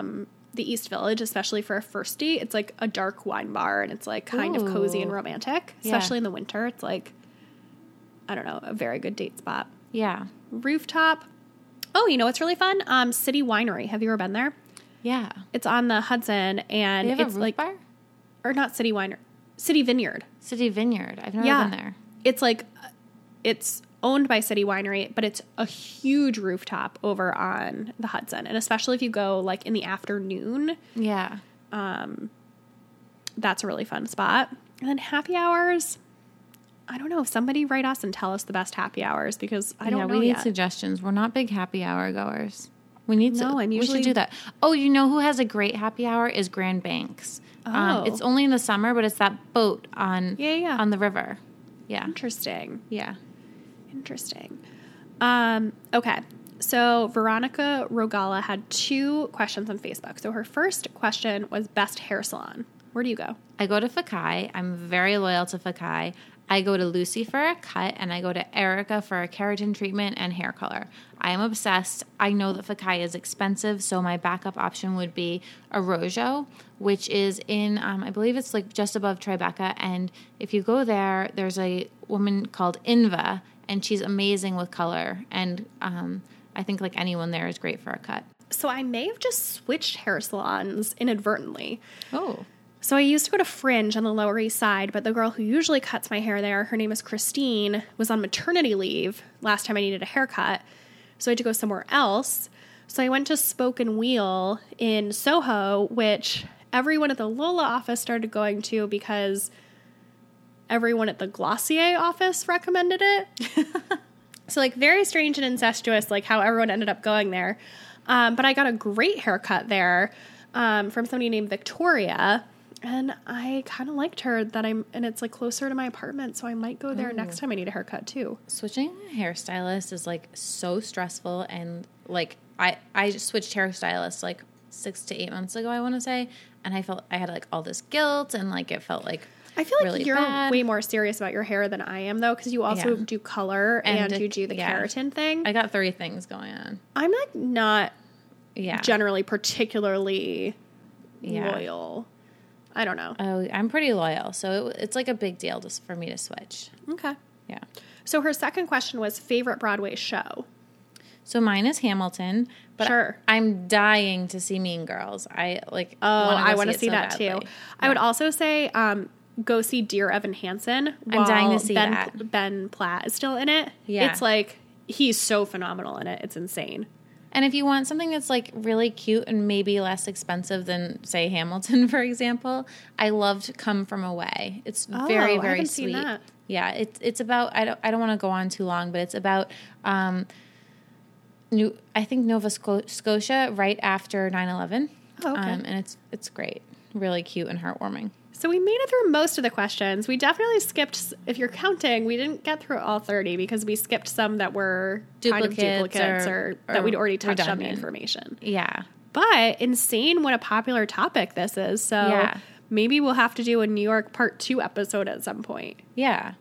East Village, especially for a first date. It's, like, a dark wine bar, and it's, like, kind of cozy and romantic, especially in the winter. It's, like, I don't know, a very good date spot. Yeah. Rooftop. Oh, you know what's really fun? City Winery. Have you ever been there? Yeah. It's on the Hudson, and it's a roof like bar? Or not City Winery. City Vineyard. City Vineyard. I've never been there. It's like it's owned by City Winery, but it's a huge rooftop over on the Hudson, and especially if you go, like, in the afternoon. Yeah. That's a really fun spot. And then happy hours. I don't know. Somebody write us and tell us the best happy hours because I don't know yet. We need suggestions. We're not big happy hour goers. We need to. We should do that. Oh, you know who has a great happy hour is Grand Banks. Oh. It's only in the summer, but it's that boat on the river. Yeah. Interesting. Yeah. Interesting. Okay. So Veronica Rogala had two questions on Facebook. So her first question was best hair salon. Where do you go? I go to Fakai. I'm very loyal to Fakai. I go to Lucy for a cut, and I go to Erica for a keratin treatment and hair color. I am obsessed. I know that Fakai is expensive, so my backup option would be Arrojo, which is in, I believe it's, like, just above Tribeca. And if you go there, there's a woman called Inva, and she's amazing with color. And I think, like, anyone there is great for a cut. So I may have just switched hair salons inadvertently. Oh. So I used to go to Fringe on the Lower East Side, but the girl who usually cuts my hair there, her name is Christine, was on maternity leave last time I needed a haircut, so I had to go somewhere else. So I went to Spoke and Wheel in Soho, which everyone at the Lola office started going to because everyone at the Glossier office recommended it. So, like, very strange and incestuous, like, how everyone ended up going there. But I got a great haircut there from somebody named Victoria, and I kind of liked her and it's like closer to my apartment, so I might go there next time I need a haircut too. Switching a hairstylist is like so stressful, and like I just switched hairstylist like 6 to 8 months ago, I want to say, and I felt I had like all this guilt, and like it felt like I feel like really you're bad. Way more serious about your hair than I am, though, because you also do color and you do the keratin thing. I got 3 things going on. I'm like not generally particularly loyal. I don't know. Oh, I'm pretty loyal, so it's like a big deal just for me to switch. Okay. Yeah. So her second question was favorite Broadway show. So mine is Hamilton, but I'm dying to see Mean Girls. I want to see that too. I would also say go see Dear Evan Hansen. I'm dying to see that. Ben Platt is still in it. Yeah. It's like he's so phenomenal in it. It's insane. And if you want something that's like really cute and maybe less expensive than say Hamilton, for example, I loved Come From Away. It's very, very sweet. I haven't seen that. Yeah, it's about I don't want to go on too long, but it's about Nova Scotia right after 9/11. Oh, okay. And it's great. Really cute and heartwarming. So we made it through most of the questions. We definitely skipped, if you're counting, we didn't get through all 30 because we skipped some that were duplicates or that we'd already touched redundant on the information. Yeah. But insane what a popular topic this is. So maybe we'll have to do a New York part 2 episode at some point. Yeah.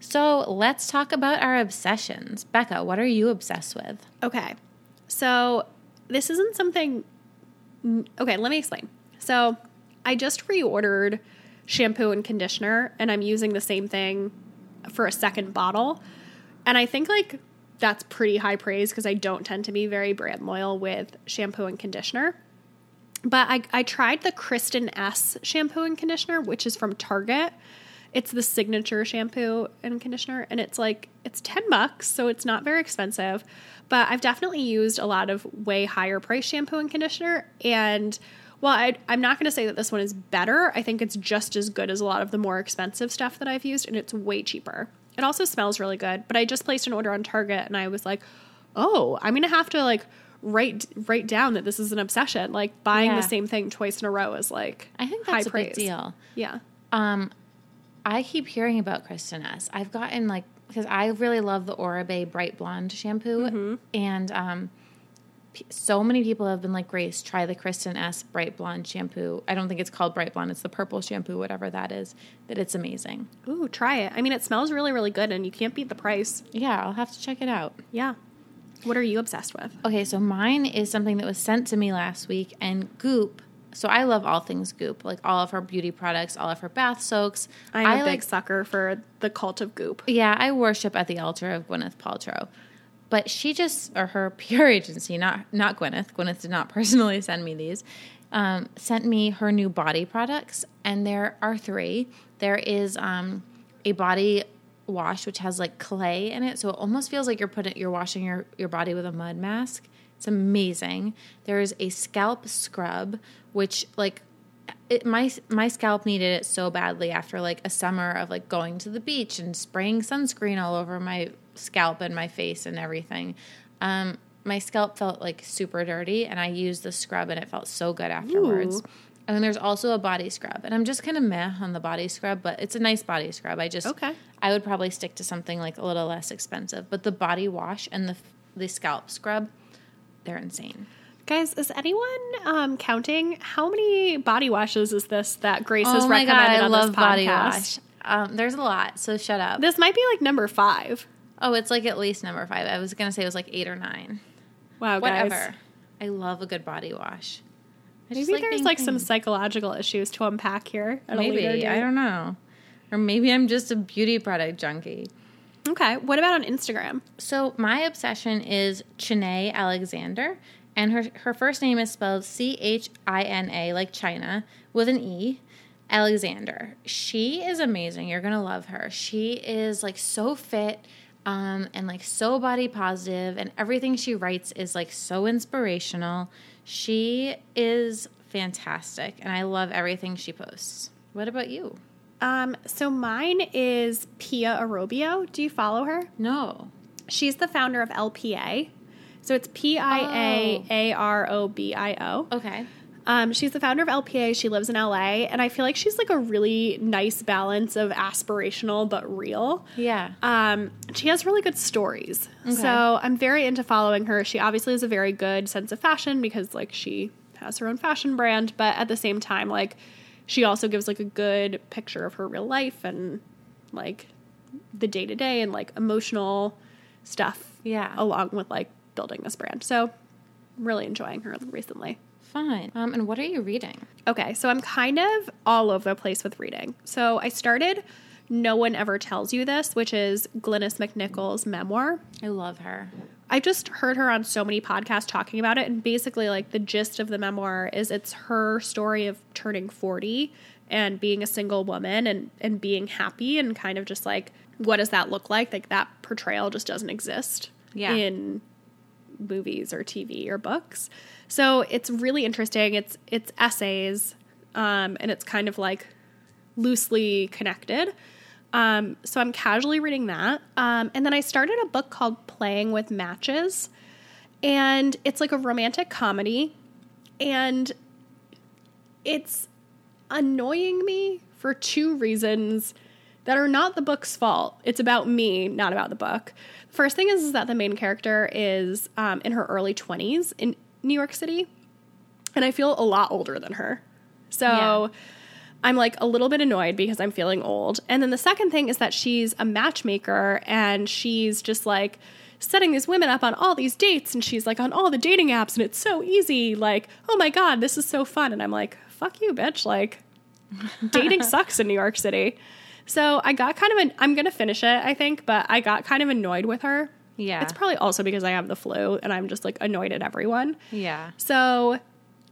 So let's talk about our obsessions. Becca, what are you obsessed with? Okay. So this isn't something... Okay, let me explain. So I just reordered shampoo and conditioner, and I'm using the same thing for a second bottle. And I think, like, that's pretty high praise because I don't tend to be very brand loyal with shampoo and conditioner. But I tried the Kristen S. shampoo and conditioner, which is from Target. It's the signature shampoo and conditioner, and it's like, it's $10, so it's not very expensive, but I've definitely used a lot of way higher price shampoo and conditioner. And while I'm not going to say that this one is better, I think it's just as good as a lot of the more expensive stuff that I've used, and it's way cheaper. It also smells really good, but I just placed an order on Target, and I was like, oh, I'm going to have to like write down that this is an obsession. Like buying the same thing twice in a row is like high praise. I think that's a big deal. Yeah. I keep hearing about Kristen S. I've gotten like, because I really love the Oribe Bright Blonde shampoo, and so many people have been like, Grace, try the Kristen S. Bright Blonde shampoo. I don't think it's called Bright Blonde. It's the purple shampoo, whatever that is, that it's amazing. Ooh, try it. I mean, it smells really, really good, and you can't beat the price. Yeah, I'll have to check it out. Yeah. What are you obsessed with? Okay, so mine is something that was sent to me last week, and Goop. So I love all things Goop, like all of her beauty products, all of her bath soaks. I'm a big sucker for the cult of Goop. Yeah, I worship at the altar of Gwyneth Paltrow. But she just, or her PR agency, not Gwyneth. Gwyneth did not personally send me these. Sent me her new body products, and there are 3. There is a body wash which has like clay in it, so it almost feels like you're washing your body with a mud mask. It's amazing. There's a scalp scrub, which like my scalp needed it so badly after like a summer of like going to the beach and spraying sunscreen all over my scalp and my face and everything. My scalp felt like super dirty, and I used the scrub and it felt so good afterwards. Ooh. And then there's also a body scrub, and I'm just kind of meh on the body scrub, but it's a nice body scrub. I would probably stick to something like a little less expensive, but the body wash and the scalp scrub, they're insane. Guys, is anyone counting? How many body washes is this that Grace has recommended on this podcast? Oh my God, I love body wash. There's a lot, so shut up. This might be like number 5. Oh, it's like at least number 5. I was going to say it was like 8 or 9. Wow, whatever. Guys. I love a good body wash. Maybe like there's like some psychological issues to unpack here. Maybe, I don't know. Or maybe I'm just a beauty product junkie. Okay, what about on Instagram? So my obsession is Chinae Alexander, and her first name is spelled China, like China, with an E, Alexander. She is amazing. You're going to love her. She is like so fit and like so body positive, and everything she writes is like so inspirational. She is fantastic, and I love everything she posts. What about you? So mine is Pia Arrobio. Do you follow her? No. She's the founder of LPA. So it's Piaarobio. Okay. She's the founder of LPA. She lives in LA, and I feel like she's like a really nice balance of aspirational but real. Yeah. She has really good stories. Okay. So I'm very into following her. She obviously has a very good sense of fashion because like she has her own fashion brand, but at the same time, like she also gives like a good picture of her real life and like the day to day and like emotional stuff. Yeah. Along with like building this brand. So I'm really enjoying her recently. Fun. And what are you reading? Okay, so I'm kind of all over the place with reading. So I started No One Ever Tells You This, which is Glynis McNichol's memoir. I love her. I just heard her on so many podcasts talking about it, and basically like the gist of the memoir is it's her story of turning 40 and being a single woman and being happy and kind of just like, what does that look like? Like that portrayal just doesn't exist in movies or TV or books. So it's really interesting. It's essays, and it's kind of like loosely connected. So I'm casually reading that. And then I started a book called Playing with Matches, and it's like a romantic comedy, and it's annoying me for two reasons that are not the book's fault. It's about me, not about the book. First thing is that the main character is in her early 20s in New York City, and I feel a lot older than her. So I'm like a little bit annoyed because I'm feeling old. And then the second thing is that she's a matchmaker, and she's just like setting these women up on all these dates, and she's like on all the dating apps, and it's so easy. Like, oh my God, this is so fun. And I'm like, fuck you, bitch. Like dating sucks in New York City. So I got kind of I'm going to finish it, I think, but I got kind of annoyed with her. Yeah. It's probably also because I have the flu and I'm just like annoyed at everyone. Yeah. So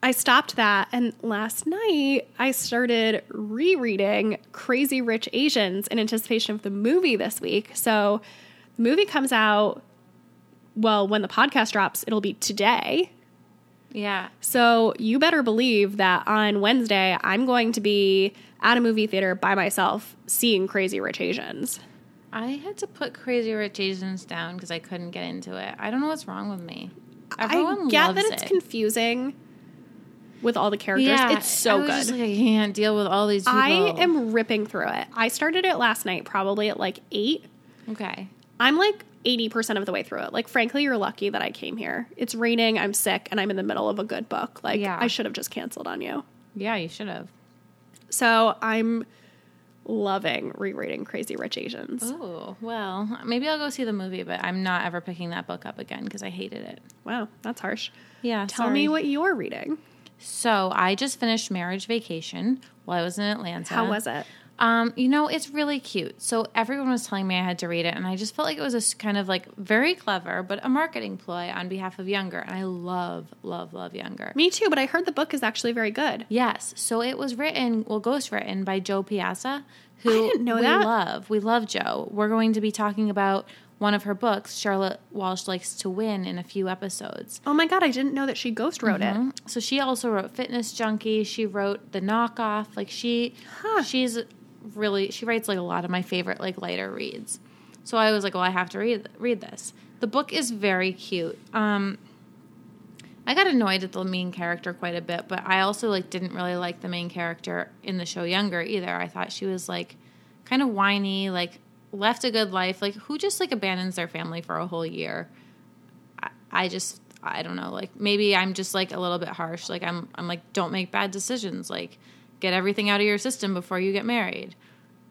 I stopped that, and last night I started rereading Crazy Rich Asians in anticipation of the movie this week. So the movie comes out, well, when the podcast drops, it'll be today. Yeah. So you better believe that on Wednesday I'm going to be at a movie theater by myself seeing Crazy Rich Asians. I had to put Crazy Rich Asians down because I couldn't get into it. I don't know what's wrong with me. Everyone loves that it's confusing with all the characters. Yeah, it's so good. Just like, I can't deal with all these people. I am ripping through it. I started it last night probably at like 8. Okay. I'm like 80% of the way through it. Like, frankly, you're lucky that I came here. It's raining, I'm sick, and I'm in the middle of a good book. Like, I should have just canceled on you. Yeah, you should have. So I'm loving rereading Crazy Rich Asians. Oh, well, maybe I'll go see the movie, but I'm not ever picking that book up again because I hated it. Wow, that's harsh. Yeah, Tell me what you're reading. So I just finished Marriage Vacation while I was in Atlanta. How was it? You know, it's really cute. So everyone was telling me I had to read it, and I just felt like it was a kind of like very clever, but a marketing ploy on behalf of Younger. And I love, love, love Younger. Me too, but I heard the book is actually very good. Yes. So it was ghostwritten by Joe Piazza, who I didn't know that. We love Joe. We're going to be talking about one of her books, Charlotte Walsh Likes to Win, in a few episodes. Oh my God, I didn't know that she ghostwrote it. So she also wrote Fitness Junkie. She wrote The Knockoff. Like she's really, she writes like a lot of my favorite like lighter reads. So I was like, well, I have to read this. The book is very cute. I got annoyed at the main character quite a bit, but I also like didn't really like the main character in the show Younger either. I thought she was like kind of whiny, like left a good life, like who just like abandons their family for a whole year. I don't know, like maybe I'm just like a little bit harsh. Like I'm like, don't make bad decisions. Like, get everything out of your system before you get married.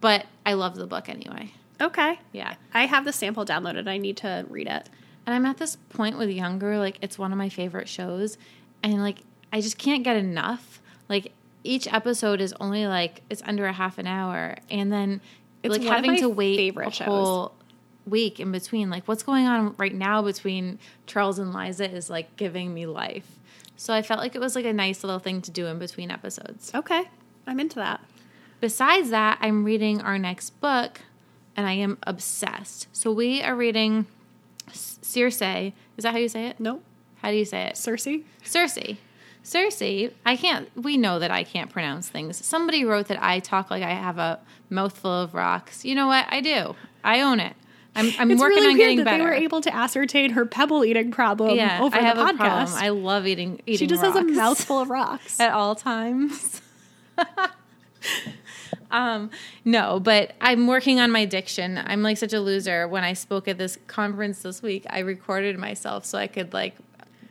But I love the book anyway. Okay. Yeah. I have the sample downloaded. I need to read it. And I'm at this point with Younger, like it's one of my favorite shows, and like I just can't get enough. Like each episode is only like, it's under a half an hour, and then it's like having to wait a whole week in between. Like what's going on right now between Charles and Liza is like giving me life. So I felt like it was like a nice little thing to do in between episodes. Okay. I'm into that. Besides that, I'm reading our next book, and I am obsessed. So we are reading Circe. Is that how you say it? No. How do you say it? Circe. We know that I can't pronounce things. Somebody wrote that I talk like I have a mouthful of rocks. You know what? I do. I own it. I'm working really on getting better. They were able to ascertain her pebble eating problem over the podcast. I have a problem. I love eating She just rocks. Has a mouthful of rocks. At all times. No, but I'm working on my diction. I'm like such a loser. When I spoke at this conference this week, I recorded myself so I could like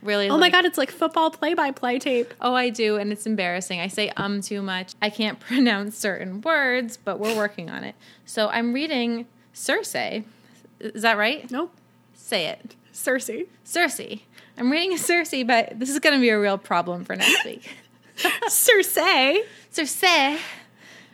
really. Oh my God, it's like football play-by-play tape. Oh, I do, and it's embarrassing. I say too much. I can't pronounce certain words, but we're working on it. So I'm reading Circe. Is that right? Nope. Say it. Circe. I'm reading Circe, but this is going to be a real problem for next week. Circe.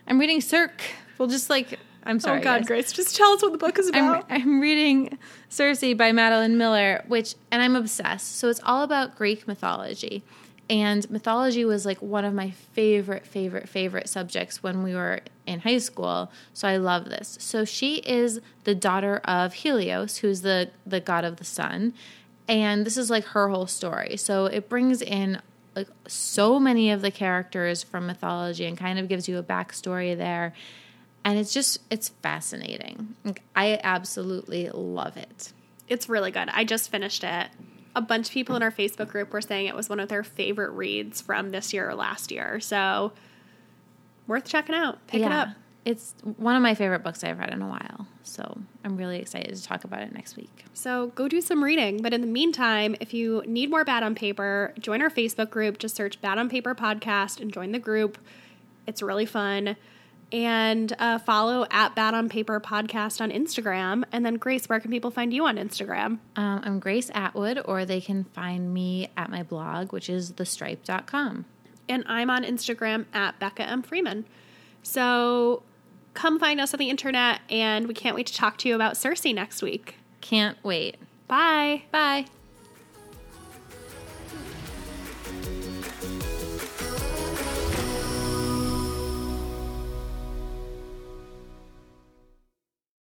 I'm reading Cirque. We'll just like, I'm sorry. Oh, God, guys. Grace, just tell us what the book is about. I'm reading Circe by Madeline Miller, and I'm obsessed. So it's all about Greek mythology. And mythology was like one of my favorite subjects when we were in high school. So I love this. So she is the daughter of Helios, who's the god of the sun. And this is like her whole story. So it brings in like so many of the characters from mythology and kind of gives you a backstory there. And it's fascinating. Like, I absolutely love it. It's really good. I just finished it. A bunch of people in our Facebook group were saying it was one of their favorite reads from this year or last year. So worth checking out. Pick it up. It's one of my favorite books I've read in a while. So I'm really excited to talk about it next week. So go do some reading. But in the meantime, if you need more Bad on Paper, join our Facebook group. Just search Bad on Paper Podcast and join the group. It's really fun. And follow at Bad on Paper Podcast on Instagram. And then, Grace, where can people find you on Instagram? I'm Grace Atwood, or they can find me at my blog, which is thestripe.com. And I'm on Instagram at Becca M. Freeman. So come find us on the internet, and we can't wait to talk to you about Circe next week. Can't wait. Bye. Bye.